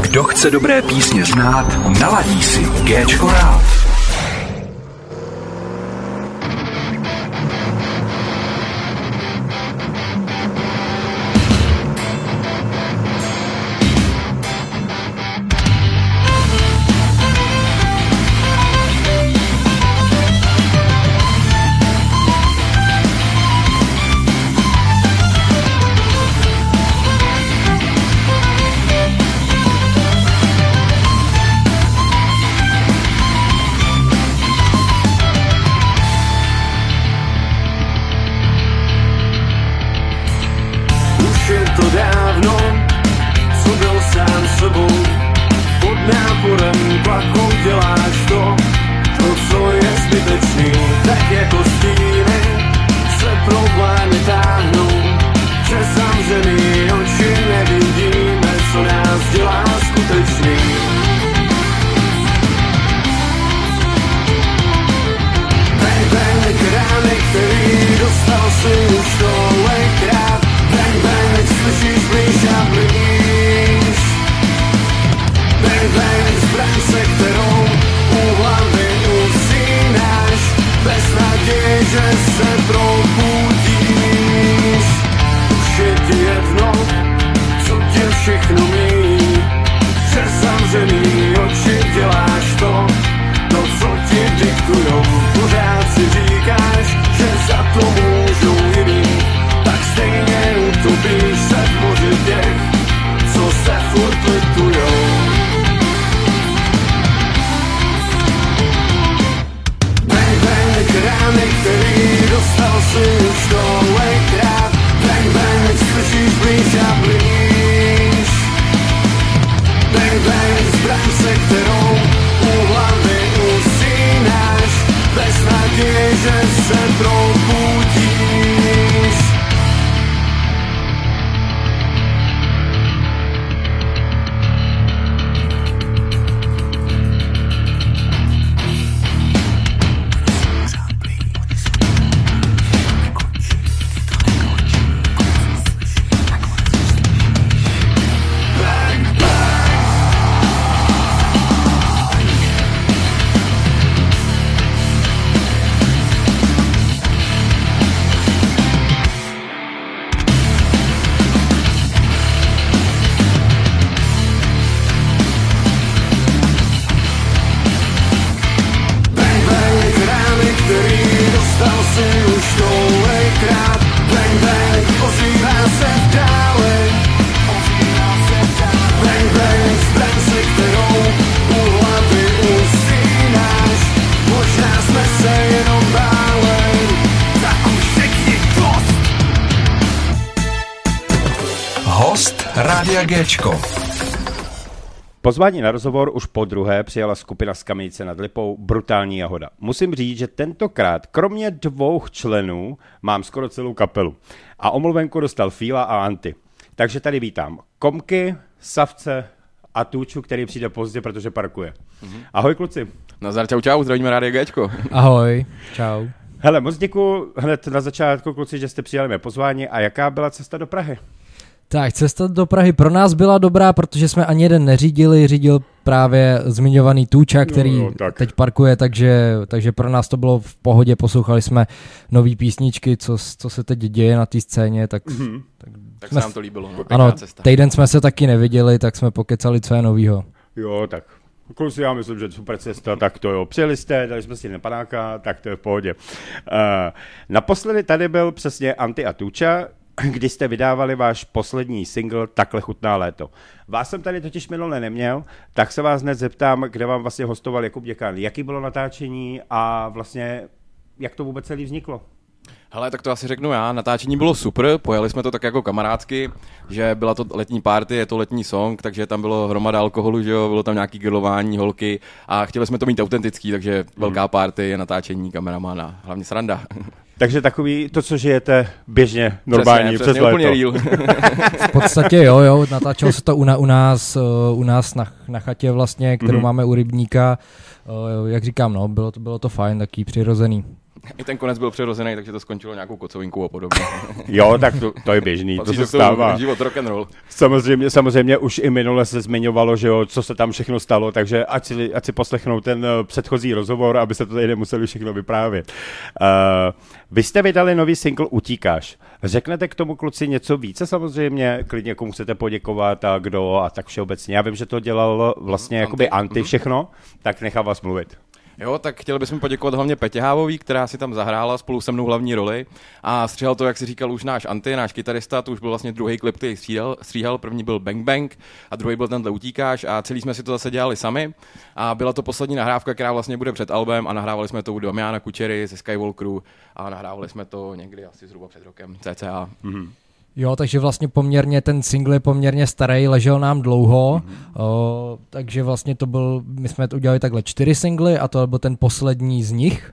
Kdo chce dobré písně znát, naladí si Géčko rád. Géčko. Pozvání na rozhovor už po druhé přijala skupina z Kamenice nad Lipou Brutální jahoda. Musím říct, že tentokrát kromě 2 členů mám skoro celou kapelu. A omluvenku dostal Fíla a Anty. Takže tady vítám Komky, Savce a Tuču, který přijde pozdě, protože parkuje. Ahoj kluci. Nazdar, čau, čau, zdravíme rádio Géčko. Ahoj, čau. Hele, moc děkuju hned na začátku kluci, že jste přijali mé pozvání. A jaká byla cesta do Prahy? Tak, cesta do Prahy pro nás byla dobrá, protože jsme ani jeden neřídili, řídil právě zmiňovaný Tuča, který teď parkuje, takže pro nás to bylo v pohodě, poslouchali jsme nový písničky, co se teď děje na té scéně, tak se nám to líbilo. No. Ano, týden jsme se taky neviděli, tak jsme pokecali, co je novýho. Jo, tak. Kluci, já myslím, že super cesta, tak to jo. Přijeli jste, dali jsme si panáka, tak to je v pohodě. Naposledy tady byl přesně Anty a Tuča, kdy jste vydávali váš poslední single Takhle chutná léto. Vás jsem tady totiž minule neměl, tak se vás hned zeptám, kde vám vlastně hostoval Jakub Děkán. Jaký bylo natáčení a vlastně jak to vůbec celý vzniklo? Hele, tak to asi řeknu já. Natáčení bylo super, pojeli jsme to tak jako kamarádsky, že byla to letní party, je to letní song, takže tam bylo hromada alkoholu, že jo, bylo tam nějaký grilování, holky a chtěli jsme to mít autentický, takže velká party, natáčení, kameramána, hlavně sranda. Takže takový to, co žijete běžně, normální, přes léto. V podstatě jo, natáčelo se to u nás na chatě vlastně, kterou máme u rybníka. Jak říkám, no, bylo to fajn, taký přirozený. I ten konec byl přirozený, takže to skončilo nějakou kocovinkou a podobně. Jo, tak to je běžný, to se stává. Život rock and roll. Samozřejmě už i minule se zmiňovalo, že jo, co se tam všechno stalo, takže ať si poslechnou ten předchozí rozhovor, aby se to tady nemuseli všechno vyprávět. Vy jste vydali nový singl Utíkáš. Řeknete k tomu, kluci, něco více samozřejmě? Klidně komu chcete poděkovat a kdo a tak všeobecně. Já vím, že to dělal vlastně jakoby anti všechno, tak nechám vás mluvit. Jo, tak chtěli bychom poděkovat hlavně Peťa Hávový, která si tam zahrála spolu se mnou hlavní roli a stříhal to, jak si říkal, už náš kytarista, to už byl vlastně druhý klip, který stříhal, první byl Bang Bang a druhý byl tenhle Utíkáš a celý jsme si to zase dělali sami a byla to poslední nahrávka, která vlastně bude před albem a nahrávali jsme to u Damiana Kučery ze Skywalkeru a nahrávali jsme to někdy asi zhruba před rokem cca. Mm-hmm. Jo, takže vlastně poměrně ten single je poměrně starý, ležel nám dlouho, takže vlastně to byl, my jsme to udělali takhle 4 singly a to byl ten poslední z nich,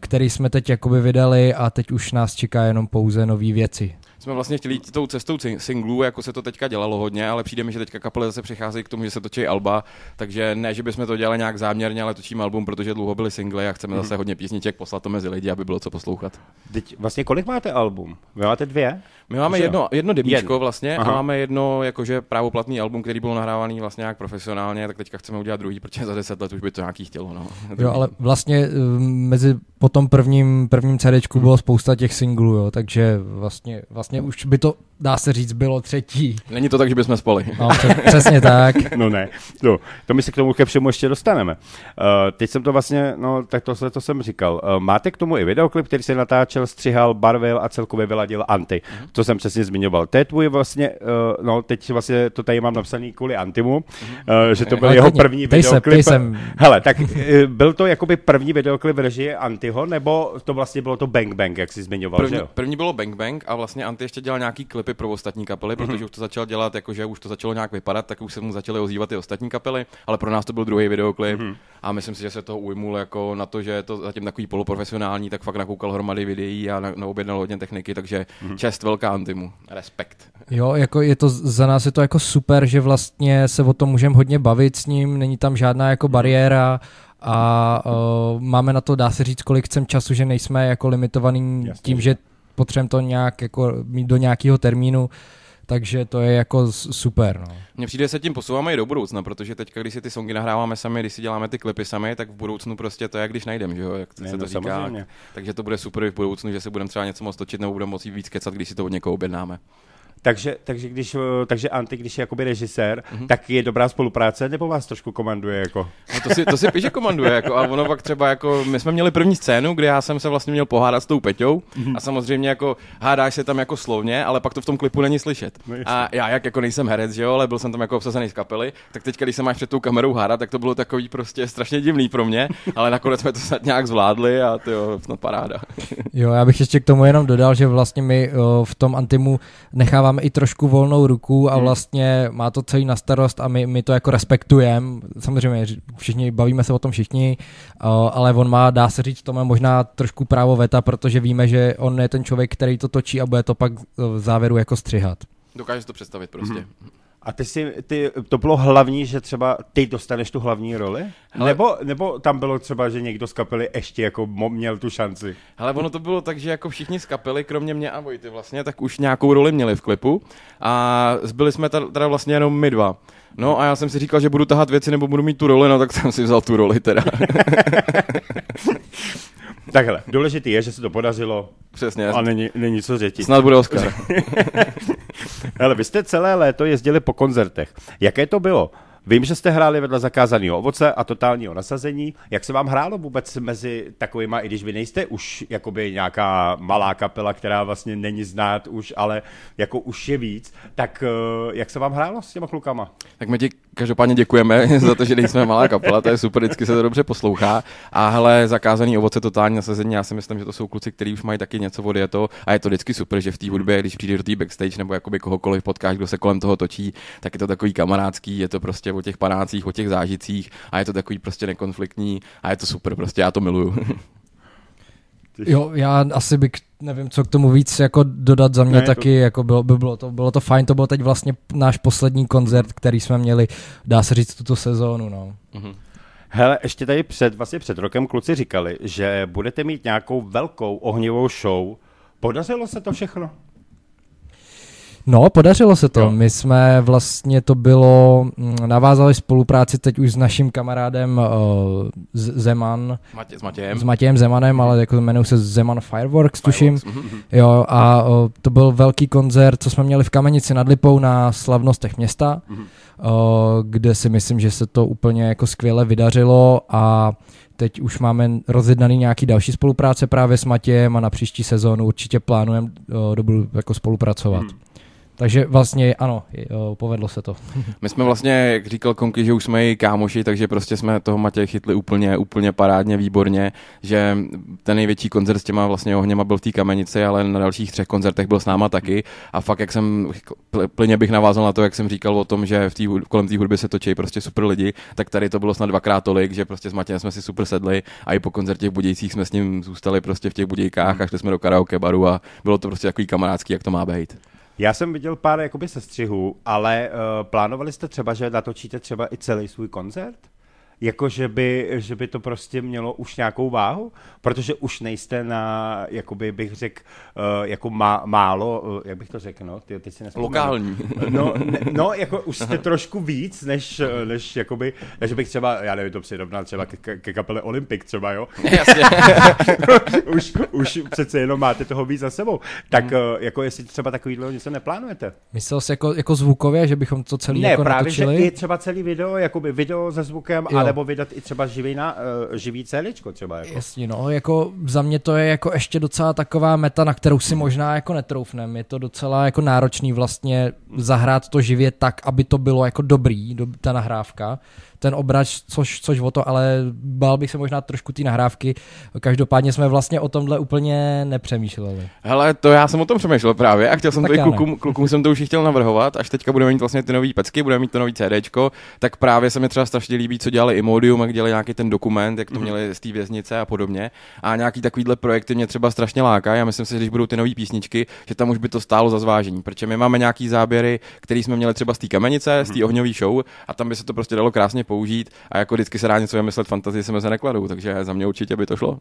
který jsme teď jakoby vydali a teď už nás čeká jenom pouze nový věci. Jsme vlastně chtěli jít tou cestou singlů, jako se to teďka dělalo hodně, ale přijde mi, že teďka kapely zase přicházejí k tomu, že se točí alba, takže ne, že bychom to dělali nějak záměrně, ale točíme album, protože dlouho byly singly a chceme zase hodně písniček poslat to mezi lidi, aby bylo co poslouchat. Teď vlastně kolik máte album? Vy máte 2? My máme jedno debíčko vlastně. Aha. A máme jedno jakože právoplatný album, který bylo nahrávaný vlastně nějak profesionálně, tak teďka chceme udělat druhý, protože za 10 let už by to nějaký chtělo. No. Jo, ale vlastně mezi potom prvním CDčku bylo spousta těch singlů, jo, takže vlastně už by to, dá se říct, bylo 3. Není to tak, že bychom spali. No, přesně tak. No ne, to my se k tomu ke všemu ještě dostaneme. Teď jsem to vlastně, no tak to jsem říkal. Máte k tomu i videoklip, který se natáčel, střihal, barvil a celkově vyladil Anty. To jsem přesně zmiňoval. To je tvůj vlastně, no teď vlastně to tady mám napsaný kvůli Antimu, že to byl jeho první videoklip. Hele, tak byl to jakoby první videoklip v režii Antyho, nebo to vlastně bylo to Bang Bang, jak jsi zmiňoval, že jo? První bylo Bang Bang a vlastně Anty ještě dělal nějaký klipy pro ostatní kapely, protože už to začal dělat, jakože už to začalo nějak vypadat, tak už se mu začaly ozývat i ostatní kapely, ale pro nás to byl druhý videoklip a myslím si, že se toho ujmul jako na to, že je to zatím takový poloprofesionální, tak fakt nakoukal hromady videí a naobjednal hodně techniky, takže čest velká Antimu, respekt. Jo, jako je to za nás je to jako super, že vlastně se o tom můžeme hodně bavit s ním, není tam žádná jako bariéra. A máme na to, dá se říct, kolik chcem času, že nejsme jako limitovaný tím, že potřebujeme to nějak jako mít do nějakého termínu, takže to je jako super. No. Mně přijde, se tím posouváme i do budoucna, protože teďka, když si ty songy nahráváme sami, když si děláme ty klipy sami, tak v budoucnu prostě to je, když najdeme, že jo, jak se to říká. Takže to bude super i v budoucnu, že se budeme třeba něco moc točit nebo budeme moci víc kecat, když si to od někoho objednáme. Takže Anty, když je jakoby režisér, tak je dobrá spolupráce, nebo vás trošku komanduje jako? No to si píše komanduje jako, ale ono pak třeba jako, my jsme měli první scénu, kde já jsem se vlastně měl pohádat s tou Peťou a samozřejmě jako hádáš se tam jako slovně, ale pak to v tom klipu není slyšet. No, a já jak jako nejsem herec, že jo, ale byl jsem tam jako obsazený z kapely, tak teďka, když se máš před tou kamerou hádat, tak to bylo takový prostě strašně divný pro mě, ale nakonec jsme to snad nějak zvládli a tyjo, snad paráda. Jo, já bych ještě k tomu jenom dodal, že vlastně my v tom Antimu necháváme i trošku volnou ruku a vlastně má to celý na starost a my to jako respektujeme. Samozřejmě všichni, bavíme se o tom všichni, ale on má, dá se říct, to má možná trošku právo veta, protože víme, že on je ten člověk, který to točí a bude to pak v závěru jako střihat. Dokážeš to představit prostě. A to bylo hlavní, že třeba ty dostaneš tu hlavní roli? Hele, nebo tam bylo třeba, že někdo z kapely ještě jako měl tu šanci? Hele, ono to bylo tak, že jako všichni z kapely, kromě mě a Vojty vlastně, tak už nějakou roli měli v klipu a zbyli jsme teda vlastně jenom my 2. No a já jsem si říkal, že budu tahat věci nebo budu mít tu roli, no tak jsem si vzal tu roli teda. Takhle, důležitý je, že se to podařilo. Přesně. A není co řečit. Snad bude Oscar. Hele, vy jste celé léto jezdili po koncertech. Jaké to bylo? Vím, že jste hráli vedle Zakázaného ovoce a Totálního nasazení. Jak se vám hrálo vůbec mezi takovýma, i když vy nejste už jakoby nějaká malá kapela, která vlastně není znát už, ale jako už je víc, tak jak se vám hrálo s těma klukama? Tak my ti každopádně děkujeme za to, že nejsme malá kapela, to je super, vždycky se to dobře poslouchá. A hele, Zakázaný ovoce, Totální nasazení, já si myslím, že to jsou kluci, kteří už mají taky něco odjeto a je to vždycky super, že v té hudbě, když přijde do té backstage nebo jakoby kohokoliv potkáš, kdo se kolem toho točí, tak je to takový kamarádský, je to prostě o těch panácích, o těch zážitcích a je to takový prostě nekonfliktní a je to super, prostě já to miluju. Jo, já asi bych, nevím, co k tomu víc jako dodat za mě ne, taky, to... jako bylo to fajn, to byl teď vlastně náš poslední koncert, který jsme měli, dá se říct, tuto sezónu, no. Hele, ještě tady před rokem kluci říkali, že budete mít nějakou velkou ohnivou show. Podařilo se to všechno? No, podařilo se to. Jo. My jsme vlastně to bylo, navázali spolupráci teď už s naším kamarádem Zeman. S Matějem Zemanem, ale jako jmenuji se Zeman Fireworks. Tuším. Jo, a to byl velký koncert, co jsme měli v Kamenici nad Lipou na slavnostech města, kde si myslím, že se to úplně jako skvěle vydařilo a teď už máme rozjednaný nějaký další spolupráce právě s Matějem a na příští sezónu určitě plánujeme dobu jako spolupracovat. Takže vlastně ano, povedlo se to. My jsme vlastně, jak říkal Konky, že už jsme i kámoši, takže prostě jsme toho Matěje chytli úplně parádně, výborně, že ten největší koncert s těma vlastně ohněma byl v té Kamenici, ale na dalších 3 koncertech byl s náma taky a fakt, jak jsem, plně bych navázal na to, jak jsem říkal o tom, že kolem té hudby se točí prostě super lidi, tak tady to bylo snad 2x tolik, že prostě s Matějem jsme si super sedli a i po koncertě v Budějcích jsme s ním zůstali prostě v těch Budějkách a šli jsme do karaoke baru a bylo to prostě takový kamarádský, jak to má být. Já jsem viděl pár jakoby sestřihů, ale plánovali jste třeba, že natočíte třeba i celý svůj koncert? Jako, že by to prostě mělo už nějakou váhu? Protože už nejste na, jakoby bych řekl, jako málo, jak bych to řekl, no? Teď si lokální. No, jako už jste trošku víc, než jakoby, než bych třeba, já nevím, to přirovnal třeba ke kapele Olympic třeba, jo? Jasně. už přece jenom máte toho víc za sebou. Tak jako jestli třeba takovýhle něco neplánujete? Myslel jsi jako zvukově, že bychom to celý jako natočili? Ne, právě, že i třeba celý video, jakoby video se zvukem, jo. Nebo vydat i třeba živý celičko třeba. Jako. Jasně, no, jako za mě to je jako ještě docela taková meta, na kterou si možná jako netroufnem. Je to docela jako náročný vlastně zahrát to živě tak, aby to bylo jako dobrý, ta nahrávka. Ten obraz, což o to, ale bál bych se možná trošku té nahrávky. Každopádně jsme vlastně o tomhle úplně nepřemýšleli. Hele, to já jsem o tom přemýšlel právě a chtěl jsem to i klukům jsem to už chtěl navrhovat, až teďka budeme mít vlastně ty nový pecky, budeme mít to nový CDčko, tak právě se mi třeba strašně líbí, co dělali Imodium, jak dělali nějaký ten dokument, jak to měli z té věznice a podobně. A nějaký takovýhle projekty mě třeba strašně láká. Já myslím si, že když budou ty nový písničky, že tam už by to stálo za zvážení, protože my máme nějaký záběry, který jsme měli třeba z té Kamenice, z té ohňové show a tam by se to prostě dalo krásně použít a jako vždycky se dá něco vymyslet, fantazii se nekladou, takže za mě určitě by to šlo.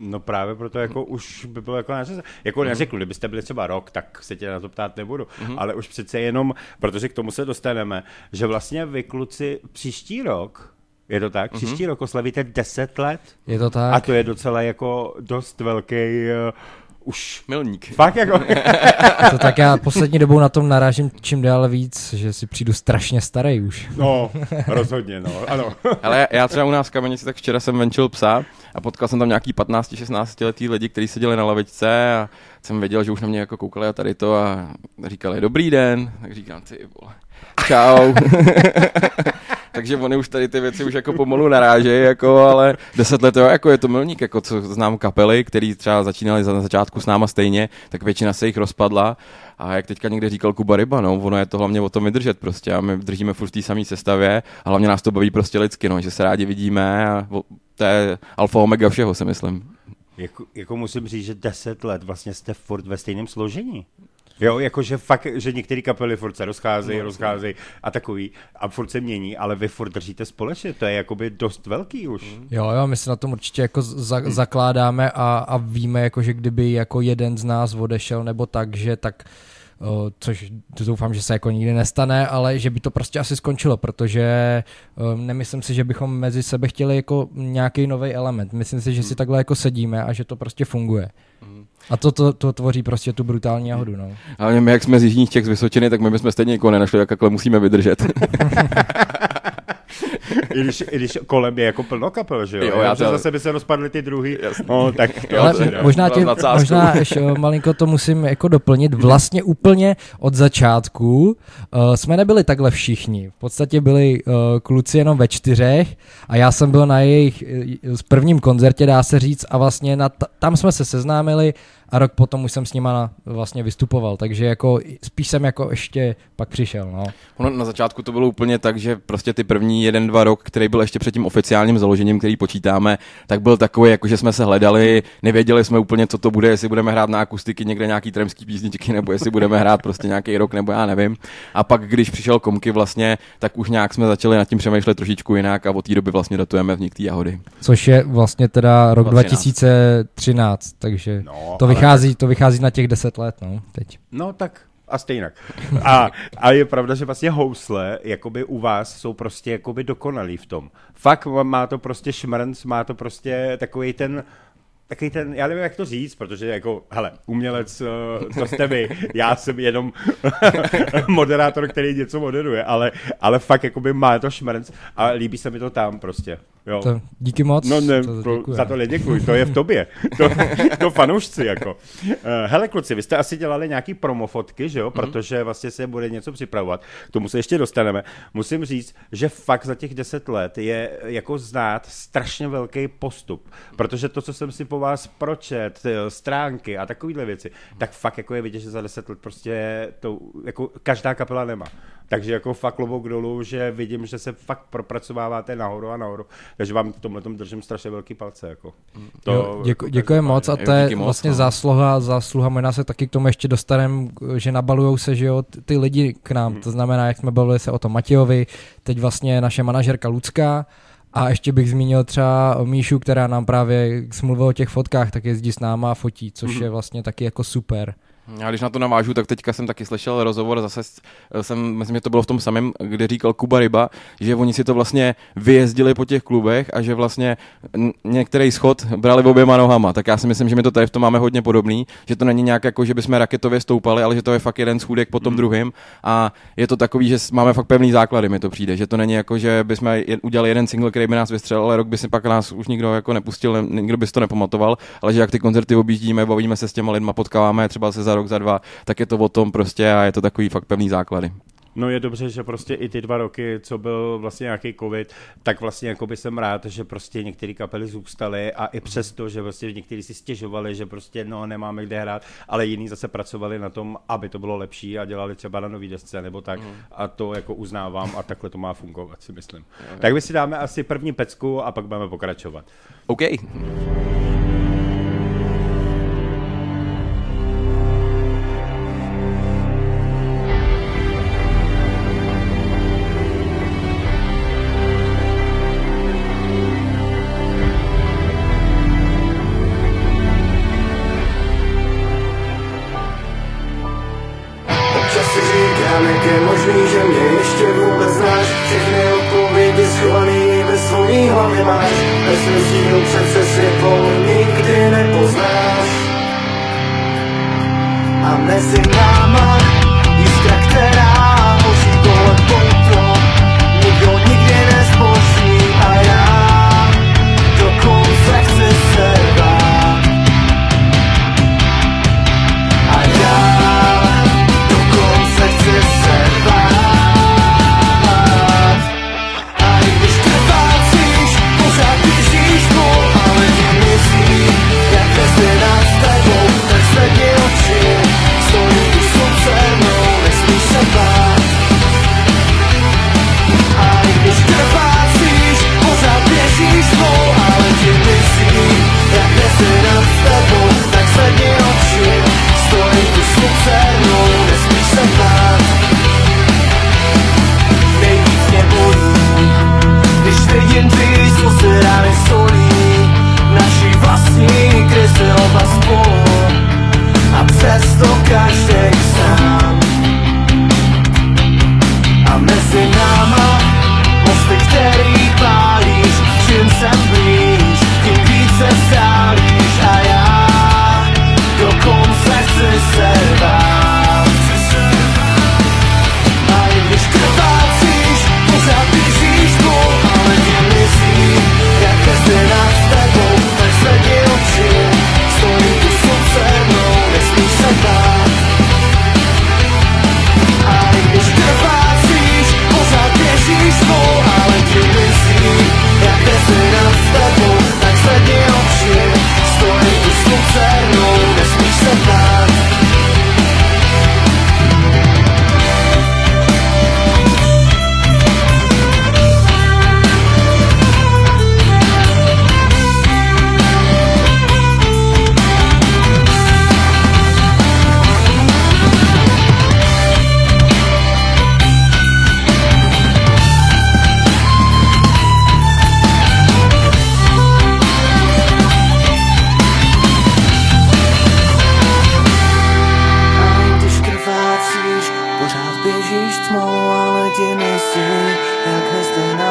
No právě proto jako už by bylo jako náčas. Jako neřeknu, kdybyste byli třeba rok, tak se tě na to ptát nebudu, ale už přece jenom, protože k tomu se dostaneme, že vlastně vy kluci příští rok, je to tak? Příští rok oslavíte 10 let? Je to tak. A to je docela jako dost velký už milník. Fakt jako. To tak já poslední dobou na tom narážím čím dál víc, že si přijdu strašně starý už. No, rozhodně, no, ano. Ale já třeba u nás v Kamenici, tak včera jsem venčil psa a potkal jsem tam nějaký 15-16 letý lidi, kteří seděli na lavičce a jsem věděl, že už na mě jako koukali a tady to a říkali dobrý den, tak říkám ty vole, čau. Takže oni už tady ty věci už jako pomalu narážejí, jako, ale 10 let, jo, jako je to milník, jako co znám kapely, který třeba začínali na začátku s náma stejně, tak většina se jich rozpadla a jak teďka někde říkal Kuba Ryba, no, ono je to hlavně o tom vydržet prostě a my držíme furt v té samé sestavě a hlavně nás to baví prostě lidsky, no, že se rádi vidíme a to je alfa omega všeho, si myslím. Jako musím říct, že 10 let vlastně jste furt ve stejném složení. Jo, jakože fakt, že některé kapely furt se rozcházejí a takový a furt se mění, ale vy furt držíte společně, to je jakoby dost velký už. Jo, my se na tom určitě jako zakládáme a víme, jakože kdyby jako jeden z nás odešel nebo tak, že tak, což doufám, že se jako nikdy nestane, ale že by to prostě asi skončilo, protože nemyslím si, že bychom mezi sebe chtěli jako nějaký nový element, myslím si, že si takhle jako sedíme a že to prostě funguje. A to tvoří prostě tu brutální jahodu, no. Ale my, jak jsme z jižních Čech, z Vysočiny, tak my bychom stejně jako nenašli, jakakhle musíme vydržet. I když kolem je jako plno kapel, že jo? Jo, já zase by se rozpadly ty druhy. No, tak ale možná ještě malinko to musím jako doplnit. Vlastně úplně od začátku jsme nebyli takhle všichni. V podstatě byli kluci jenom ve 4 a já jsem byl na jejich prvním koncertě, dá se říct, a vlastně tam jsme se seznámili a rok potom už jsem s nima vlastně vystupoval, takže jako spíš jsem jako ještě pak přišel. No. Ono na začátku to bylo úplně tak, že prostě ty první 1-2 rok, který byl ještě před tím oficiálním založením, který počítáme, tak byl takový, jako že jsme se hledali, nevěděli jsme úplně, co to bude, jestli budeme hrát na akustiky někde nějaký tramský písničky, nebo jestli budeme hrát prostě nějaký rok, nebo já nevím. A pak, když přišel Komky vlastně, tak už nějak jsme začali nad tím přemýšlet trošičku jinak a od té doby vlastně datujeme vznik té jahody. Což je vlastně teda rok 2013, takže no, to vychází na těch 10 let, no, teď. No tak a stejnak. A je pravda, že vlastně housle jakoby u vás jsou prostě jakoby dokonalý v tom. Fakt má to prostě šmrnc, má to prostě takový ten, já nevím, jak to říct, protože jako, hele, umělec, to jste vy, já jsem jenom moderátor, který něco moderuje, ale fakt, jakoby má to šmrnc a líbí se mi to tam prostě, jo. To, díky moc. No ne, za to neděkuji, to je v tobě, to fanoušci, jako. Hele, kluci, vy jste asi dělali nějaký promofotky, že jo, protože vlastně se bude něco připravovat, k tomu se ještě dostaneme. Musím říct, že fakt za těch 10 let je jako znát strašně velký postup, protože to, co jsem si vás pročet, stránky a takovýhle věci, tak fakt jako je vidět, že za 10 let prostě to, jako každá kapela nemá. Takže jako fakt klobouk dolů, že vidím, že se fakt propracováváte nahoru a nahoru. Takže vám v tomhletom držím strašně velký palce. Jako. Děkuji moc a to je vlastně zásluha. Možná se taky k tomu ještě dostaneme, že nabalujou se, že jo, ty lidi k nám. To znamená, jak jsme bavili se o tom Matějovi, teď vlastně naše manažerka Lucka. A ještě bych zmínil třeba Míšu, která nám právě mluvila o těch fotkách, tak jezdí s náma a fotí, což je vlastně taky jako super. Já když na to navážu, tak teďka jsem taky slyšel rozhovor, zase myslím, že to bylo v tom samém, kde říkal Kuba Ryba, že oni si to vlastně vyjezdili po těch klubech a že vlastně některý schod brali oběma nohama. Tak já si myslím, že my to tady v tom máme hodně podobný, že to není nějak jako, že bychom raketově stoupali, ale že to je fakt jeden schůdek po tom druhým a je to takový, že máme fakt pevný základy, mi to přijde, že to není jako, že bychom udělali jeden single, který by nás vystřelil, ale rok by si pak nás už nikdo jako nepustil, nikdo by si to nepamatoval, ale že jak ty koncerty objíždíme, bavíme se s těma lidma, potkáváme, třeba se rok, za dva, tak je to o tom prostě a je to takový fakt pevný základy. No je dobře, že prostě i ty 2 roky, co byl vlastně nějaký covid, tak vlastně jako by jsem rád, že prostě některé kapely zůstaly a i přesto, že prostě někteří si stěžovali, že prostě no nemáme kde hrát, ale jiní zase pracovali na tom, aby to bylo lepší a dělali třeba na nový desce nebo tak a to jako uznávám a takhle to má fungovat, si myslím. Tak my si dáme asi první pecku a pak budeme pokračovat. OK. Pořád běžíš, ale mě myslíš,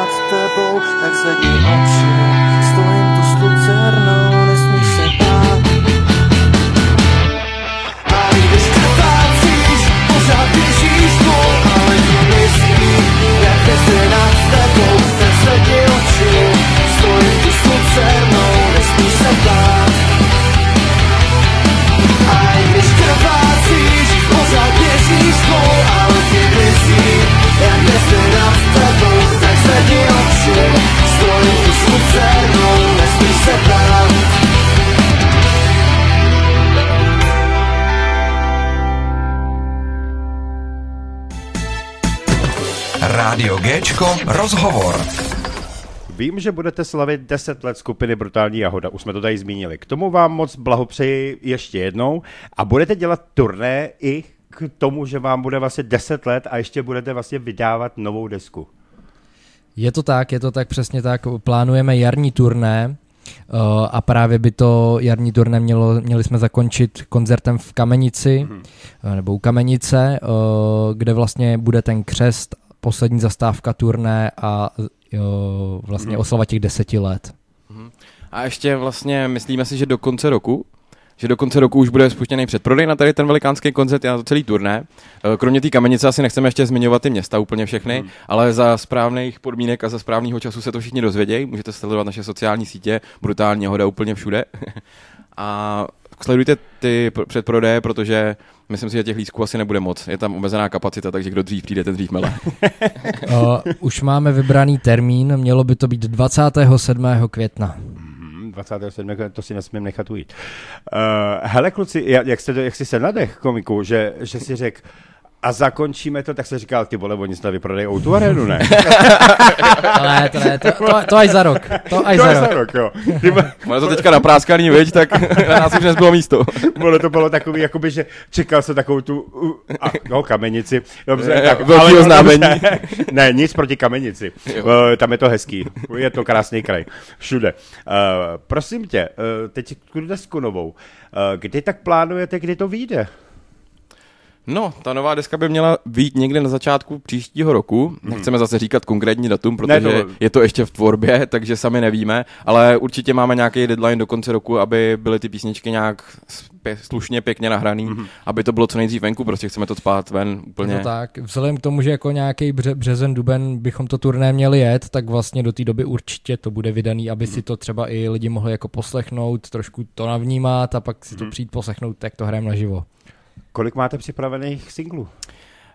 nad tebou, tak zvedni oči, stojím tu s lucernou, nesmíš se bát. A i když krvácíš, pořád běžíš dvou, ale to myslí, jak jsi nad tebou, tak zvedni oči, stojím tu s lucernou, nesmíš se bát. A i když krvácíš, pořád běžíš dvou, ale to myslí, jak jsi nad tebou, zvedni oči, stojím tu s lucernou, nesmíš se bát. Rádio Géčko, rozhovor. Vím, že budete slavit 10 let skupiny Brutální jahoda, už jsme to tady zmínili. K tomu vám moc blahopřeji ještě jednou a budete dělat turné i k tomu, že vám bude vlastně 10 let a ještě budete vlastně vydávat novou desku. Je to tak, přesně tak. Plánujeme jarní turné a právě by to jarní turné měli jsme zakončit koncertem v Kamenici, nebo u Kamenice, kde vlastně bude ten křest, poslední zastávka turné a vlastně oslava těch 10 let. A ještě vlastně myslíme si, že do konce roku už bude spuštěný předprodej na tady ten velikánský koncert a na to celý turné. Kromě té Kamenice asi nechceme ještě zmiňovat ty města úplně všechny, ale za správných podmínek a za správného času se to všichni dozvědějí. Můžete sledovat naše sociální sítě, Brutální jahoda úplně všude. A sledujte ty předprodeje, protože myslím si, že těch lístků asi nebude moc. Je tam omezená kapacita, takže kdo dřív přijde, ten dřív mele. Už máme vybraný termín, mělo by to být 27. května. 27. to si nesmím nechat ujít. Hele kluci, jak jsi se nadech komiku, že si řekl a zakončíme to, tak se říkal, ty vole, oni snad vyprodejou tu arenu, ne? To až za rok. To až za rok, jo. Ono to teďka napráskaný, viď, tak na nás už nezbylo místo. Ono to bylo takový, jakoby, že čekal se takovou tu Kamenici. Dobře, tak, velký oznámení. Ne, nic proti Kamenici. Tam je to hezký. Je to krásný kraj. Všude. Prosím tě, teď tu desku novou. Kdy tak plánujete, kdy to vyjde? No, ta nová deska by měla vyjít někde na začátku příštího roku. Nechceme zase říkat konkrétní datum, protože je to ještě v tvorbě, takže sami nevíme, ale určitě máme nějaký deadline do konce roku, aby byly ty písničky nějak slušně pěkně nahraný, aby to bylo co nejdřív venku, prostě chceme to spát ven úplně. No tak, vzhledem k tomu, že jako nějaký březen, duben bychom to turné měli jet, tak vlastně do té doby určitě to bude vydaný, aby si to třeba i lidi mohli jako poslechnout, trošku to navnímat a pak si to přijít poslechnout, tak to hrajeme naživo. Kolik máte připravených singlů?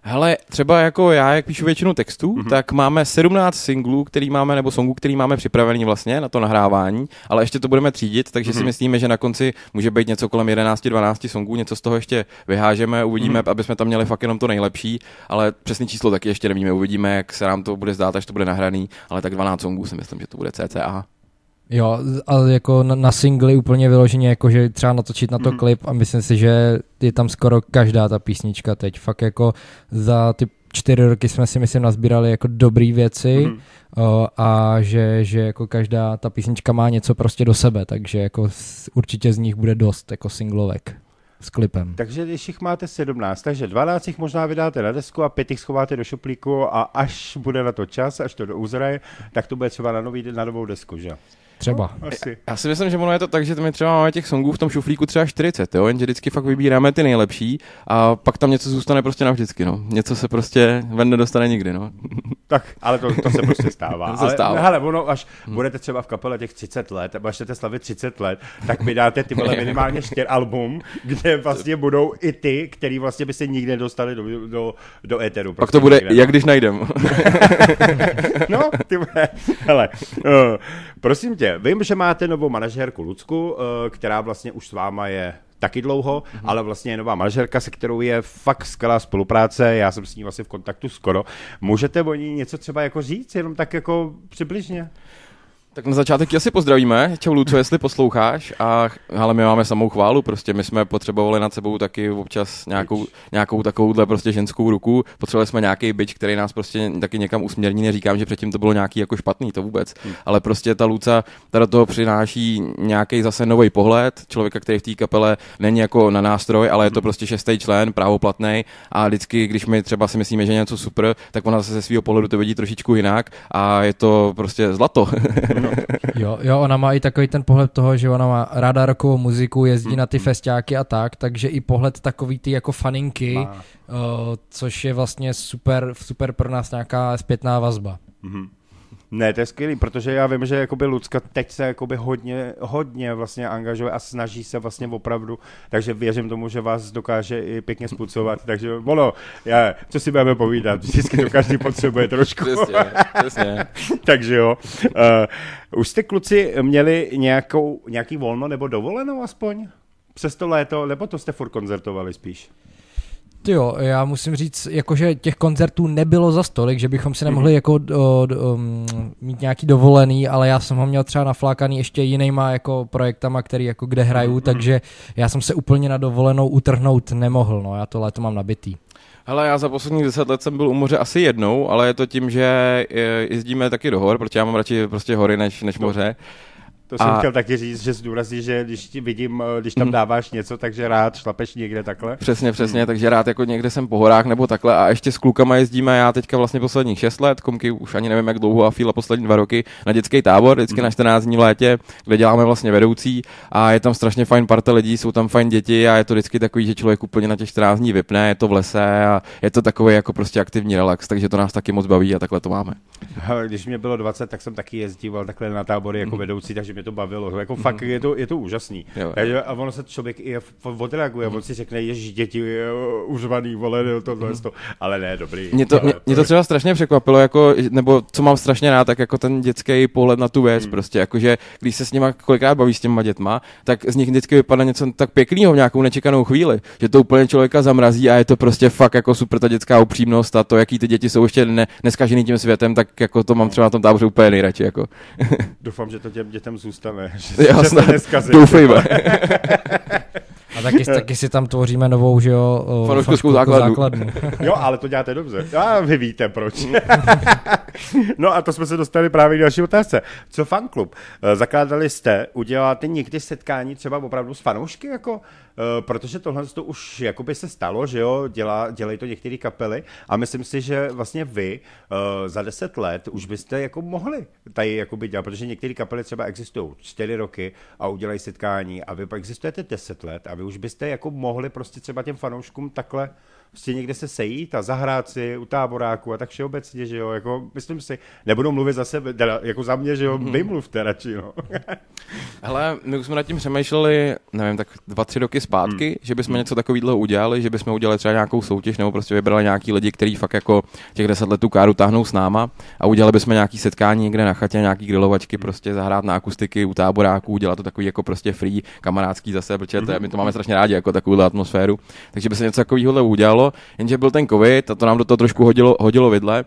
Hele, třeba jako já, jak píšu většinu textů, tak máme 17 singlů, který máme, nebo songů, který máme připravený vlastně na to nahrávání, ale ještě to budeme třídit, takže si myslíme, že na konci může být něco kolem 11-12 songů, něco z toho ještě vyhážeme, uvidíme, aby jsme tam měli fakt jenom to nejlepší, ale přesný číslo taky ještě nevíme, uvidíme, jak se nám to bude zdát, až to bude nahraný, ale tak 12 songů si myslím, že to bude cca. Jo, ale jako na singly úplně vyloženě, jakože třeba natočit na to klip a myslím si, že je tam skoro každá ta písnička teď. Fakt jako za ty 4 roky jsme si myslím nazbírali jako dobrý věci a že jako každá ta písnička má něco prostě do sebe, takže jako určitě z nich bude dost jako singlovek s klipem. Takže když jich máte 17, takže 12 jich možná vydáte na desku a 5 jich schováte do šuplíku a až bude na to čas, až to douzraje, tak to bude třeba na novou desku, že? Třeba. Já si myslím, že ono je to tak, že my třeba máme těch songů v tom šuflíku třeba 40, jo? Jenže vždycky fakt vybíráme ty nejlepší a pak tam něco zůstane prostě navždycky, no. Něco se prostě ven nedostane nikdy, no. Tak, ale to se prostě stává. Ale ono, až budete třeba v kapele těch 30 let, až budete slavit 30 let, tak vydáte ty vole minimálně 4 album, kde vlastně budou i ty, který vlastně by se nikdy nedostali do éteru. Prostě pak to bude, nikde, jak když najdem. No, ty vole. Hele, prosím tě, vím, že máte novou manažerku Lucku, která vlastně už s váma je taky dlouho, ale vlastně je nová manažerka, se kterou je fakt skvělá spolupráce, já jsem s ní vlastně v kontaktu skoro. Můžete o ní něco třeba jako říct, jenom tak jako přibližně? Tak na začátek tě asi pozdravíme. Čau Luco, jestli posloucháš. A, ale my máme samou chválu, prostě my jsme potřebovali nad sebou taky občas nějakou takovouhle prostě ženskou ruku. Potřebovali jsme nějaký bič, který nás prostě taky někam usměrní. Neříkám, že předtím to bylo nějaký jako špatný, to vůbec. Ale prostě ta Luca do toho přináší nějaký zase nový pohled, člověka, který v té kapele není jako na nástroj, ale je to prostě šestý člen, právoplatný, a vždycky, když my třeba si myslíme, že něco super, tak ona zase ze svého pohledu to vidí trošičku jinak a je to prostě zlato. Jo, ona má i takový ten pohled toho, že ona má ráda rockovou muziku, jezdí na ty festiáky a tak, takže i pohled takový ty jako faninky, což je vlastně super pro nás nějaká zpětná vazba. Mm-hmm. Ne, to je skvělý, protože já vím, že jakoby Lucka teď se jakoby hodně vlastně angažuje a snaží se vlastně opravdu, takže věřím tomu, že vás dokáže i pěkně spucovat, takže co si budeme povídat, vždycky to každý potřebuje trošku. Přesně. Takže jo. Už jste kluci měli nějaký volno nebo dovolenou aspoň přes to léto, nebo to jste furt koncertovali spíš? Jo, já musím říct, jakože těch koncertů nebylo zas tolik, že bychom si nemohli jako mít nějaký dovolený, ale já jsem ho měl třeba naflákaný ještě jinýma jako projektama, který jako kde hraju, takže já jsem se úplně na dovolenou utrhnout nemohl, no, já to léto mám nabitý. Hele, já za posledních 10 let jsem byl u moře asi jednou, ale je to tím, že jezdíme taky do hor, protože já mám radši prostě hory než moře. To jsem chtěl taky říct, že zdůrazní, že když tam dáváš něco, takže rád šlapeš někde takhle. Přesně, takže rád jako někde jsem po horách nebo takhle, a ještě s klukama jezdíme, já teďka vlastně posledních 6 let, Komky už ani nevím jak dlouho a Fíla poslední 2 roky na dětský tábor, vždycky na 14 dní v létě, kde děláme vlastně vedoucí, a je tam strašně fajn parta lidí, jsou tam fajn děti a je to vždycky takový, že člověk úplně na těch 14 dní vypne, je to v lese a je to takový jako prostě aktivní relax, takže to nás taky moc baví a takhle to máme. Když mě bylo 20, tak jsem taky jezdíval takhle na tábory jako vedoucí, takže mě to bavilo, jako fakt je to úžasný. Jo. A ono se člověk i odreaguje, on si řekne, ježiš, děti, užvaný, vole, tohle, ale ne, dobrý. Mě to třeba strašně překvapilo, jako, nebo co mám strašně rád, tak jako ten dětský pohled na tu věc, prostě, jakože když se s nima kolikrát baví s těma dětma, tak z nich vždycky vypadne něco tak pěknýho v nějakou nečekanou chvíli, že to úplně člověka zamrazí a je to prostě fakt jako super ta dětská upřímnost a to, jaký ty děti jsou ještě neskažený tím světem, tak jako to mám třeba na tom táboře úplně nejradši, jako. Doufám, že to těm dětem zůstane, že se neskazí. Doufejme. A taky si tam tvoříme novou, že jo, fanouškovskou základnu. Jo, ale to děláte dobře. A vy víte proč. No a to jsme se dostali právě k další otázce. Co fanklub? Zakládali jste, uděláte někdy setkání třeba opravdu s fanoušky, jako, protože tohle to už jakoby se stalo, že jo, dělají to některé kapely a myslím si, že vlastně vy za 10 let už byste jako mohli tady jakoby dělat, protože některé kapely třeba existují 4 roky a udělají setkání a vy pak existujete 10 let a vy už byste jako mohli prostě třeba těm fanouškům takhle prostě někde se sejít a zahrát si u táboráku a tak všeobecně, že jo, jako myslím si, nebudu mluvit za sebe, jako za mě, že jo, vy mluvte radši, no. Hele, my už jsme nad tím přemýšleli, nevím, tak 2-3 roky zpátky, že bychom něco takového udělali, že bychom udělali třeba nějakou soutěž nebo prostě vybrali nějaký lidi, kteří fakt jako těch 10 let káru táhnou s náma a udělali bychom nějaký setkání někde na chatě, nějaký grilovačky, prostě zahrát na akustiky u táboráku, dělat to takový jako prostě free, kamarádský zase, protože my to máme strašně rádi jako takovou atmosféru. Takže by se něco takového udělalo. Jenže byl ten covid a to nám do toho trošku hodilo vidle,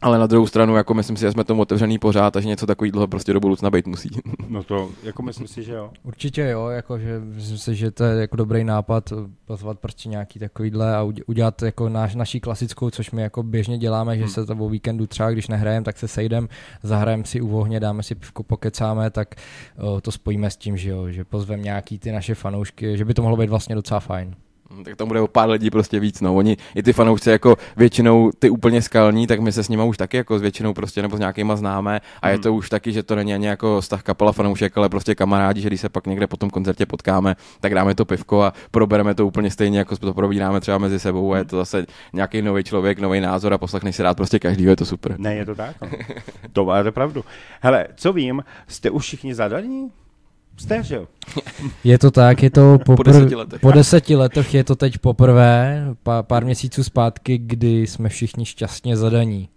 ale na druhou stranu, jako myslím si, že jsme tomu otevřený pořád, takže něco takového prostě do budoucna být musí. No to, jako myslím si, že jo. Určitě jo, jakože myslím si, že to je jako dobrý nápad pozvat prostě nějaký takovýhle a udělat jako naší klasickou, což my jako běžně děláme, že se o víkendu třeba, když nehrajeme, tak se sejdeme, zahrajeme si u ohně, dáme si pivku, pokecáme, tak to spojíme s tím, že jo, že pozveme nějaký ty naše fanoušky, že by to mohlo být vlastně docela fajn. Tak tam bude o pár lidí prostě víc, no. Oni i ty fanoušci jako většinou ty úplně skalní, tak my se s nima už taky jako s většinou prostě nebo s nějakýma známe a je to už taky, že to není ani jako vztah kapela fanoušek, ale prostě kamarádi, že když se pak někde po tom koncertě potkáme, tak dáme to pivko a probereme to úplně stejně, jako to probíráme třeba mezi sebou a je to zase nějaký nový člověk, nový názor a poslechneš si rád prostě každýho, je to super. Ne, je to tak, no. To máte pravdu. Hele, co vím, jste už všichni zadaní? Jste, že jo? Je to tak, je to po 10 letech je to teď poprvé, pár měsíců zpátky, kdy jsme všichni šťastně zadaní.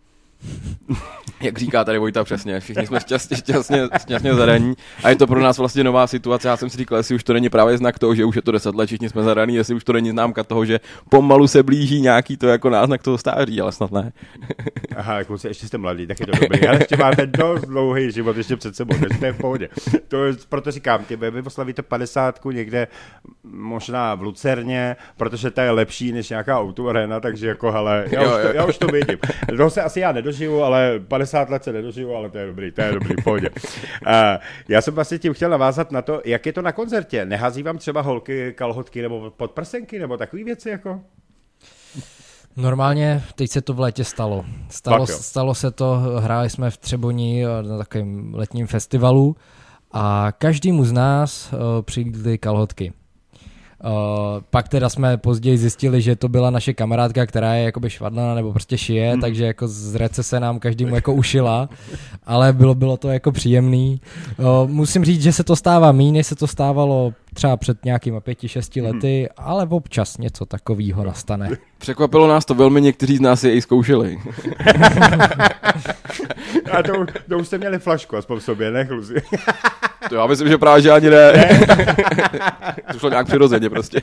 Jak říká tady Vojta přesně, všichni jsme šťastně zadaní a je to pro nás vlastně nová situace. Já jsem si říkal, jestli už to není právě znak toho, že už je to 10 let, všichni jsme zadaní, jestli už to není známka toho, že pomalu se blíží nějaký to jako náznak toho stáří, ale snad ne. Aha, kluci, ještě jste mladí, tak je to dobrý. Ale ještě máte dost dlouhý život ještě před sebou, takže to je v pohodě. To je, proto říkám, vy oslavíte 50 někde možná v Lucerně, protože to je lepší než nějaká autoarena, takže jako hele, já už to vidím. Toho se asi já nedožiju, ale 50 let se nedožiju, ale to je dobrý, v pohodě. Já jsem vlastně tím chtěl navázat na to, jak je to na koncertě. Nehází vám třeba holky kalhotky nebo podprsenky nebo takový věci jako? Normálně, teď se to v létě stalo. Stalo se to, hráli jsme v Třeboni na takovém letním festivalu a každému z nás přijeli kalhotky. Pak teda jsme později zjistili, že to byla naše kamarádka, která je jakoby švadlana nebo prostě šije, takže jako z recese nám každému jako ušila, ale bylo to jako příjemný. Musím říct, že se to stává míň, než se to stávalo třeba před nějakýma 5-6 lety, ale občas něco takového nastane. Překvapilo nás to velmi, někteří z nás je i zkoušeli. A to už jste měli flašku aspoň v sobě, ne kluci? To já myslím, že právě že ani ne. To šlo nějak přirozeně prostě.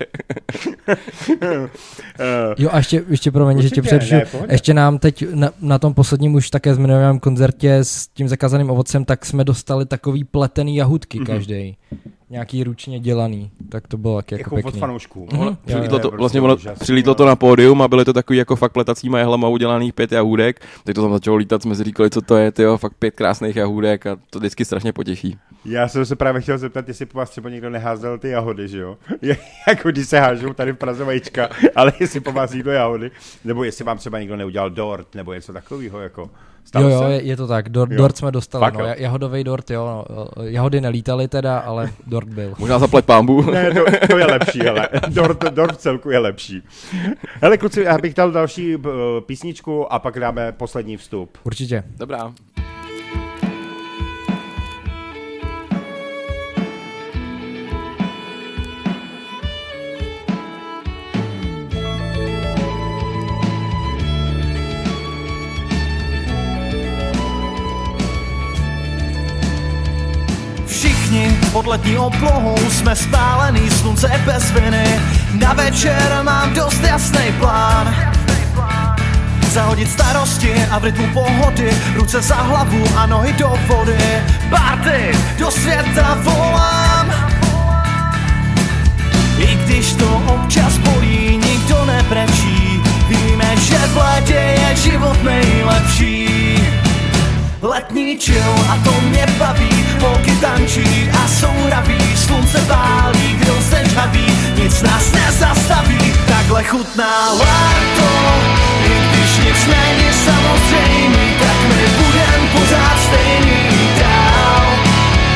Jo a ještě promiň, že tě přeruším. Ještě nám teď na tom posledním už také zmiňovaném koncertě s tím zakázaným ovocem, tak jsme dostali takový pletený jahůdky každý. Nějaký ručně dělaný, tak to bylo taky jako pěkný. Jako od fanoušků. Přilítlo to na pódium a byly to takový jako fakt pletacíma jehlama udělaných 5 jahůdek. Teď to tam začalo lítat, jsme si říkali, co to je, tyjo, fakt 5 krásných jahůdek a to vždycky strašně potěší. Já jsem se právě chtěl zeptat, jestli po vás třeba někdo neházel ty jahody, že jo? Jako když se hážou tady v Praze vajíčka, ale jestli po vás někdo jahody, nebo jestli vám třeba někdo neudělal dort, nebo něco takového jako. Jo, je to tak. Dort jsme dostali. No. Jahodový dort, jo. Jahody nelítaly teda, ale dort byl. Možná zaplať pámbu. Ne, to je lepší, hele. Dort v celku je lepší. Hele, kluci, já bych dal další písničku a pak dáme poslední vstup. Určitě. Dobrá. Pod letní oblohou jsme spálený, slunce bez viny. Na večer mám dost jasný plán. Zahodit starosti a v rytmu pohody, ruce za hlavu a nohy do vody. Party, do světa volám. I když to občas bolí, nikdo nebrečí. Víme, že v létě je život nejlepší. Letní chill a to mě baví, holky tančí a jsou raví, slunce pálí, kdo se žhaví, nic nás nezastaví, takhle chutná léto. I když nic není samozřejmý, tak my budem pořád stejný dál.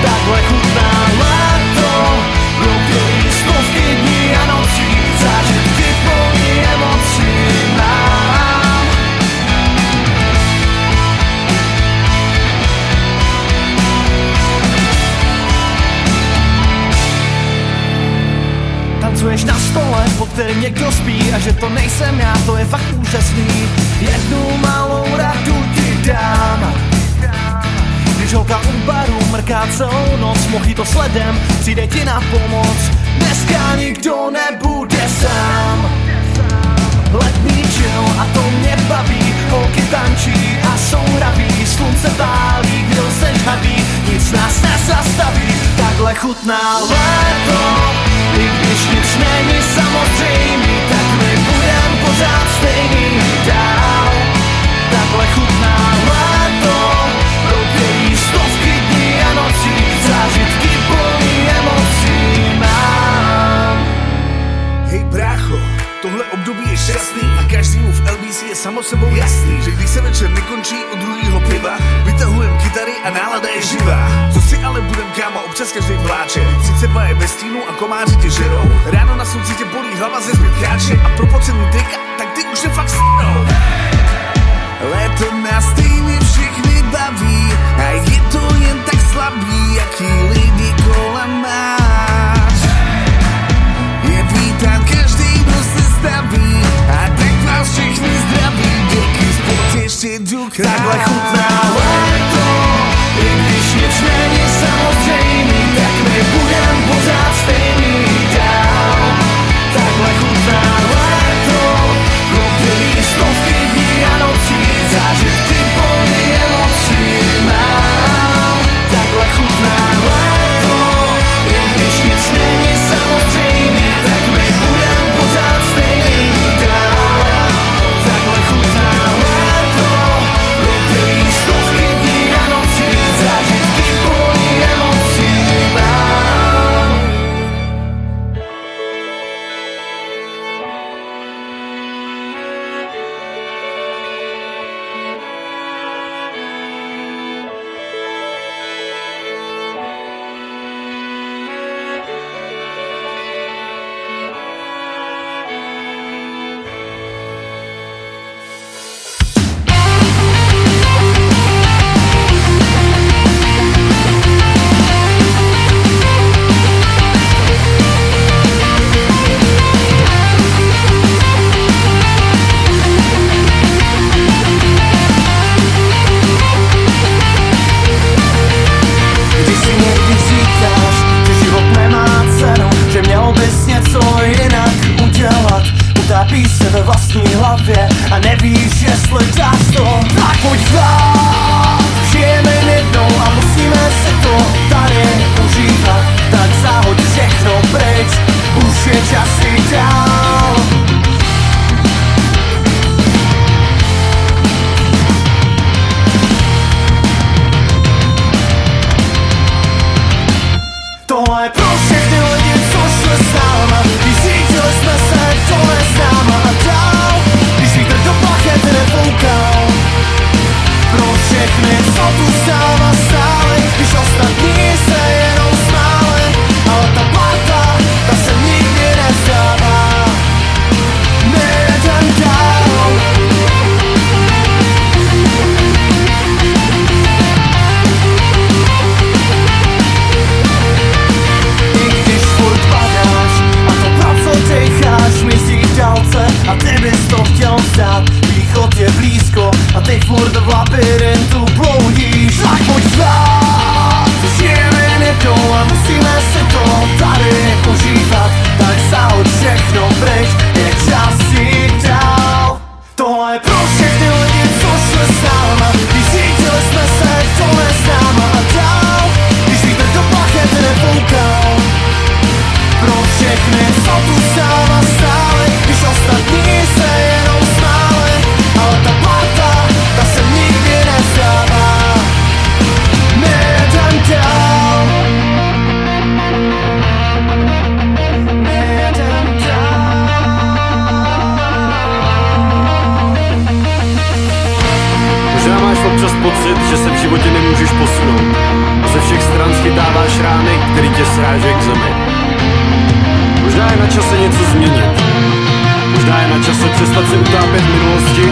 Takhle chutná léto, roky stovky dní a nocí, zážitky plný emocí mám. Tancuješ na stole, po kterém někdo spí a že to nejsem já, to je fakt úžasný. Jednu malou radu ti dám. Když holka u baru mrká celou noc, mojito to sledem, přijde ti na pomoc. Dneska nikdo nebude sám. Letní chill a to mě baví, holky tančí a jsou raví, slunce pálí, kdo se žhaví, nic nás nezastaví, takhle chutná léto. I když nic není samozřejmý, tak my budem pořád stejný dál. Takhle chutná léto, proběhly stovky dní a nocí, zážitky plný emocí mám. Hej brácho, tohle období je šťastný a každému v LBC je samo sebou jasný, že když se večer nekončí u druhýho piva, vytahujem kytary a nálada je živá. Co si ale budem, kámo, občas každej pláče, 32 je bez stínu a komáři tě žerou. Ráno na slunci tě bolí hlava ze zbytkáče a pro pocenu trika, tak ty už je fakt s***nou. Léto nás stejně všechny baví a je to jen tak slabý, jaký lidi kolem máš. Je vítán každý, kdo se staví a tak vás všechny zdraví, děky spolu ještě dukrát. Takhle chutná se v životě nemůžeš posunout. Ze všech stran schytáváš rány, který tě sráží k zemi. Možná je na čase něco změnit. Možná je na čase přestat se utápět v minulosti.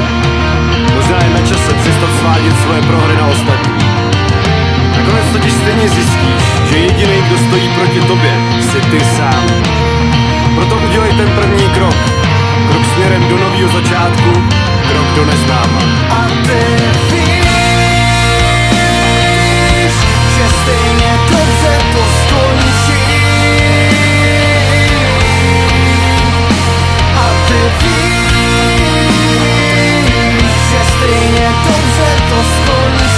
Možná je na čase přestat svádět svoje prohry na ostatní. Nakonec totiž stejně zjistíš, že jediný, kdo stojí proti tobě, jsi ty sám. Proto udělej ten první krok. Krok směrem do nového začátku, krok do neznáma. A ty víš, že stejně dobře to skončí. A ty víš, že stejně dobře to skončí.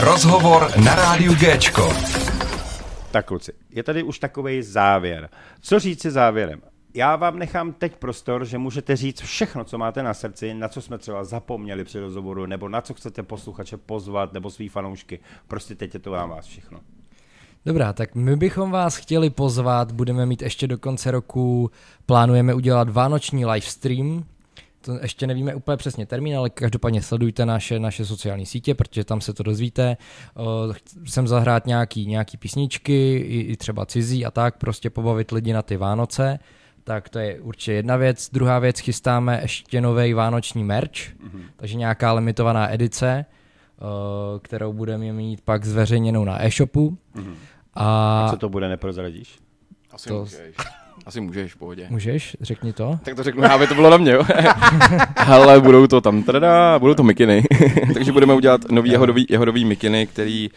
Rozhovor na rádiu Géčko. Tak kluci, je tady už takovej závěr. Co říci závěrem? Já vám nechám teď prostor, že můžete říct všechno, co máte na srdci, na co jsme třeba zapomněli při rozhovoru, nebo na co chcete posluchače pozvat, nebo svý fanoušky. Prostě teď je to vám vás všechno. Dobrá, tak my bychom vás chtěli pozvat, budeme mít ještě do konce roku, plánujeme udělat vánoční livestream. To ještě nevíme úplně přesně termín, ale každopádně sledujte naše sociální sítě, protože tam se to dozvíte. Chcem zahrát nějaký písničky, i třeba cizí a tak, prostě pobavit lidi na ty Vánoce. Tak to je určitě jedna věc. Druhá věc, chystáme ještě nový vánoční merch, takže nějaká limitovaná edice, kterou budeme mít pak zveřejněnou na e-shopu. Mm-hmm. A co to bude, neprozradíš? Asi můžeš, v pohodě. Můžeš? Řekni to. Tak to řeknu, aby to bylo na mě, jo. Hele, budou to tam budou to mikiny. Takže budeme udělat nový jahodový mikiny, který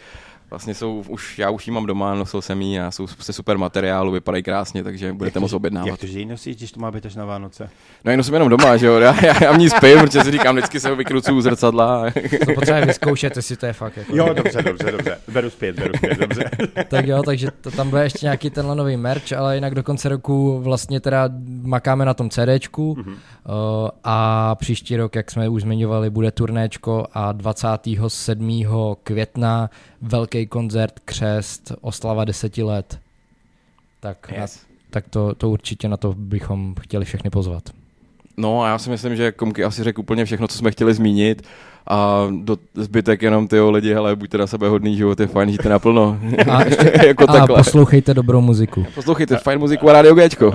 vlastně jsou, já už jí mám doma, nosil jsem jí a jsou se super materiálu, vypadají krásně, takže budete moc objednávat. Jak to, že ji nosíš, když to má být až na Vánoce? No ji nosím jenom doma, že jo, já v ní spím, protože si říkám, vždycky se vykrucuju zrcadla. To potřebuje vyzkoušet, jestli to je fakt. Jako. Jo, dobře, beru zpět, dobře. Tak jo, takže to tam bude ještě nějaký tenhle nový merch, ale jinak do konce roku vlastně teda makáme na tom CDčku a příští rok, jak jsme už zmiňovali, bude turnéčko a 27. května velký koncert, křest, oslava 10 let. Tak, yes. tak to určitě na to bychom chtěli všechny pozvat. No a já si myslím, že Komky asi řekl úplně všechno, co jsme chtěli zmínit a do zbytek jenom tyjo lidi, hele, buďte na sebe hodný, život je fajn, žijte naplno. A, jako a poslouchejte dobrou muziku. Poslouchejte fajn muziku a rádio Géčko.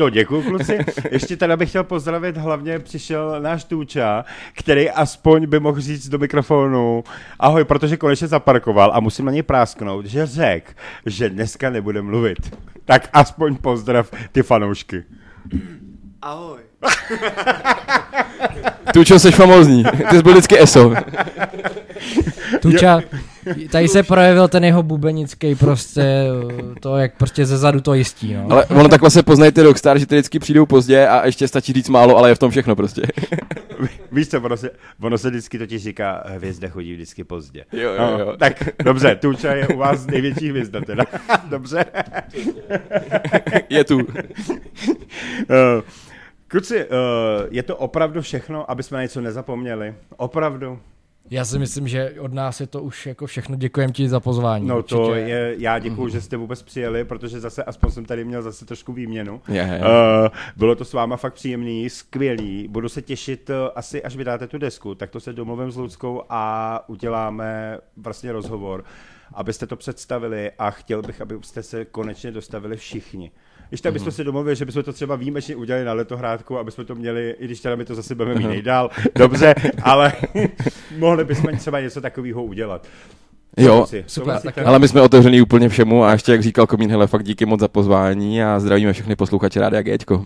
No děkuju, kluci. Ještě teda bych chtěl pozdravit, hlavně přišel náš Tůča, který aspoň by mohl říct do mikrofonu ahoj, protože konečně zaparkoval a musím na něj prásknout, že řekl, že dneska nebude mluvit. Tak aspoň pozdrav ty fanoušky. Ahoj. Tučo, seš famózní. Ty jsi byl vždycky ESO. Tuča, tady se projevil ten jeho bubenický prostě to, jak prostě zezadu to jistí. No. Ale ono takhle se poznají ty rockstar, že ty vždycky přijdou pozdě a ještě stačí říct málo, ale je v tom všechno prostě. Víš co, ono se vždycky totiž říká, hvězda chodí vždycky pozdě. Jo. Tak dobře, Tuča je u vás největší hvězda teda. Dobře. Je tu. Kluci, je to opravdu všechno, aby jsme na něco nezapomněli. Opravdu. Já si myslím, že od nás je to už jako všechno. Děkujem ti za pozvání. No určitě. To je, já děkuju, že jste vůbec přijeli, protože zase, aspoň jsem tady měl zase trošku výměnu. Bylo to s váma fakt příjemný, skvělý. Budu se těšit asi, až vydáte tu desku, tak to se domluvím s Luckou a uděláme vlastně rozhovor, abyste to představili a chtěl bych, abyste se konečně dostavili všichni. Ještě abychom se domluvili, že bychom to třeba výjimečně udělali na letohrádku, abychom to měli, i když teda my to zase budeme mít nejdál, dobře, ale mohli bychom třeba něco takového udělat. Jo, super, ale my jsme otevřený úplně všemu a ještě, jak říkal Komín, hele, fakt díky moc za pozvání a zdravíme všechny posluchače rádia Géčko.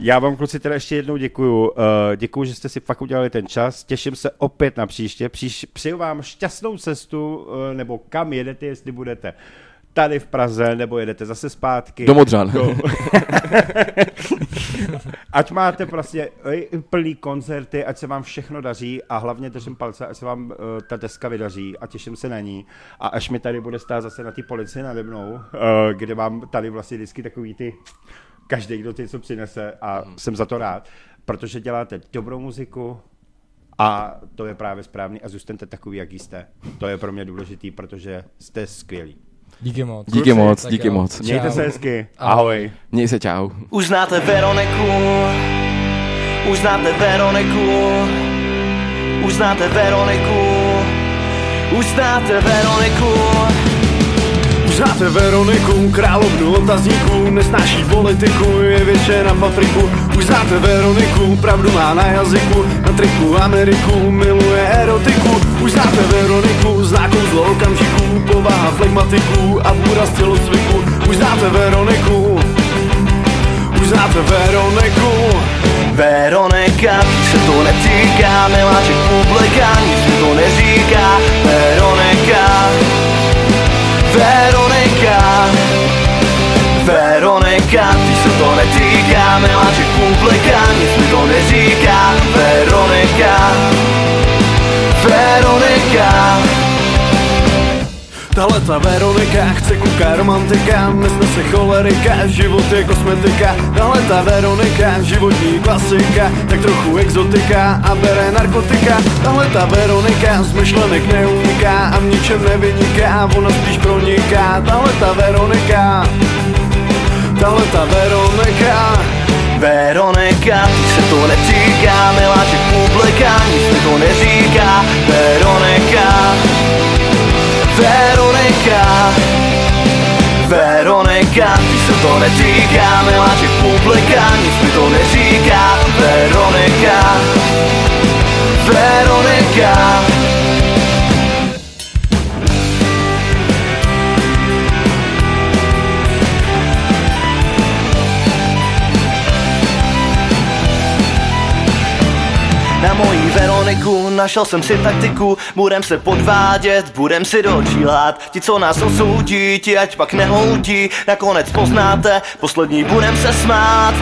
Já vám, kluci, teda ještě jednou děkuju. Děkuju, že jste si fakt udělali ten čas. Těším se opět na příště. Přeju vám šťastnou cestu, nebo kam jedete, jestli budete tady v Praze, nebo jedete zase zpátky. Do Modřan. Ať máte prostě plný koncerty, ať se vám všechno daří a hlavně držím palce, ať se vám ta deska vydaří a těším se na ní. A až mi tady bude stát zase na té polici nade mnou, kde mám tady vlastně vždycky takový ty, každý, kdo ty co přinese a jsem za to rád, protože děláte dobrou muziku, a to je právě správný a zůstaňte takový, jaký jste. To je pro mě důležitý, protože jste skvělí. Díky moc. Díky moc, díky moc. Mějte se hezky. Ahoj. Měj se, čau. Znáte Veroniku, královnu otazníků, nesnáší politiku, je většina v Afriku. Už znáte Veroniku, pravdu má na jazyku, na triku Ameriku, miluje erotiku. Už znáte Veroniku, zná kouzlo okamžiků, povaha flegmatiků a důraz tělocviku. Už znáte Veroniku, už znáte Veroniku. Veronika, se to netýká, miláček publika, nic mi to neříká. Veronika, Veronika, Veronika, ty se to netýká, miláček publika, nic mi to neříká. Veronika, Veronika. Tahle ta Veronika chce kluka romantika, nesnese cholerika, život je kosmetika. Tahle ta Veronika, životní klasika, tak trochu exotika a bere narkotika. Tahle ta Veronika z myšlenek neuniká a v ničem nevyniká, ona spíš proniká. Tahle ta Veronika, tahle ta Veronika. Veronika, ty se to netýká, miláček publika, nic mi to neříká. Veronika, Veronika, Veronika, ty se to netýká, miláček publika, nic mi to neříká. Veronika, Veronika. Na mojí Veroniku našel jsem si taktiku, budem se podvádět, budem si dočílat. Ti, co nás osoudí, ti ať pak nehoudí, nakonec poznáte, poslední budem se smát.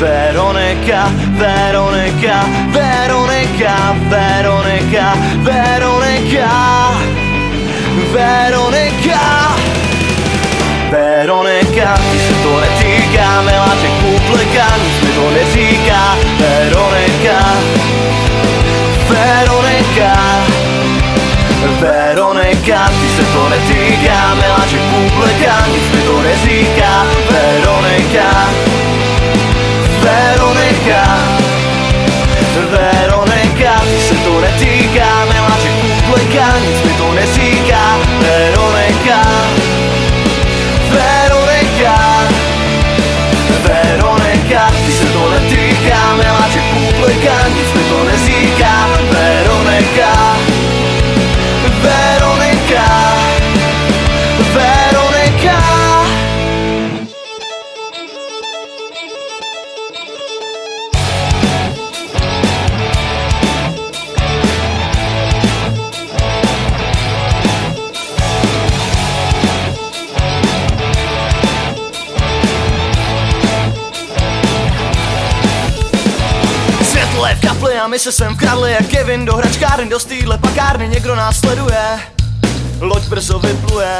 Veronika, Veronika, Veronika, Veronika, Veronika, Veronika. Veronika, ty se to netýká, miláček publika, nic mi to neříká. Veronika, Veronika, Veronika, ty se to netýká, miláček publika, nic mi to neříká. Veronika, Veronika, Veronika, ty se to netýká, miláček publika, nic mi to neříká. Veronika, Veronika, Veronika, ty se to netýká, miláček publika, nic mi to neříká. Veronika, Veronika, Veronika. A my se sem vkradli jak Kevin do hračkáren, do stýdle pakárny, někdo nás sleduje, loď brzo vypluje.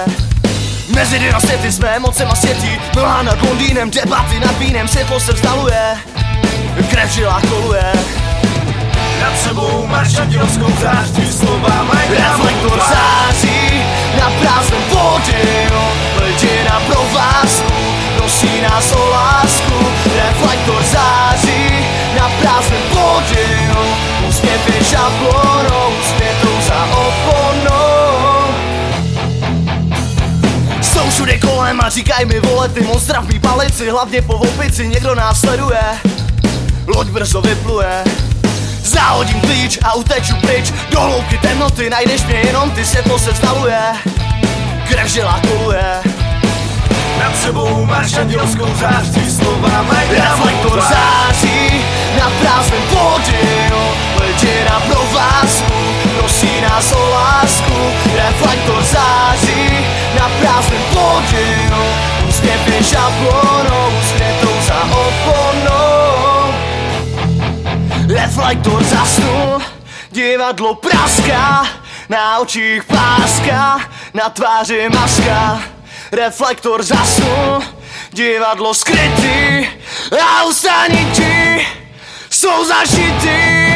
Mezi dvěma světy jsme mocem a světí, mlha nad Londýnem, debaty nad vínem, světlo se vzdaluje, krev v žilách koluje. Nad sebou máš šatělskou zář, ty slova mají reflektor září na prázdném pódiu, hrdina provázku nosí nás o lásku. Reflektor září na prázdném pódiu, úsměv je šablonou, světou za oponou. Jsou všude kolem a říkaj mi vole, ty monstra v mý palici, hlavně po opici, někdo nás sleduje, loď brzo vypluje. Záhodím klíč a uteču pryč, do hloubky temnoty najdeš mě jenom ty, světlo se vzdaluje, krev žilá koluje. Nad sebou máš andělskou zář, tví slova mají reflektor září na prázdném pódiu, hrdina provázku nosí nás o lásku. Reflektor září na prázdném pódiu, úsměv je šablonou, světou za oponou. Vojto zasnul, divadlo praská, na očích páska, na tváři maska. Reflektor zasnul, divadlo skrytý, a usta niti jsou zažitý.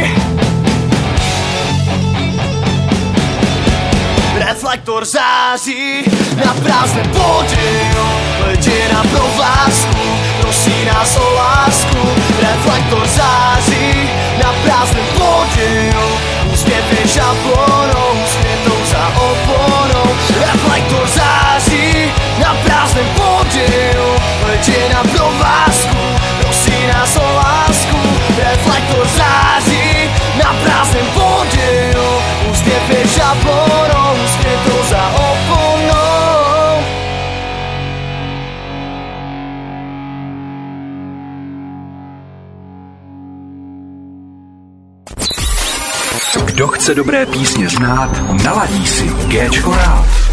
Reflektor září na prázdné pódium, hrdina pro vlásku prosí nás o lásku. Reflektor září na prázdném pódium, úsměvy šablonou, světou za oponou. Reflektor září na prázdném pódium, hrdina pro vlásku prosí nás o lásku. Reflektor září na prázdném pódium, úsměvy šablonou, světou za oponou. Kdo chce dobré písně znát, naladí si Géčko rád.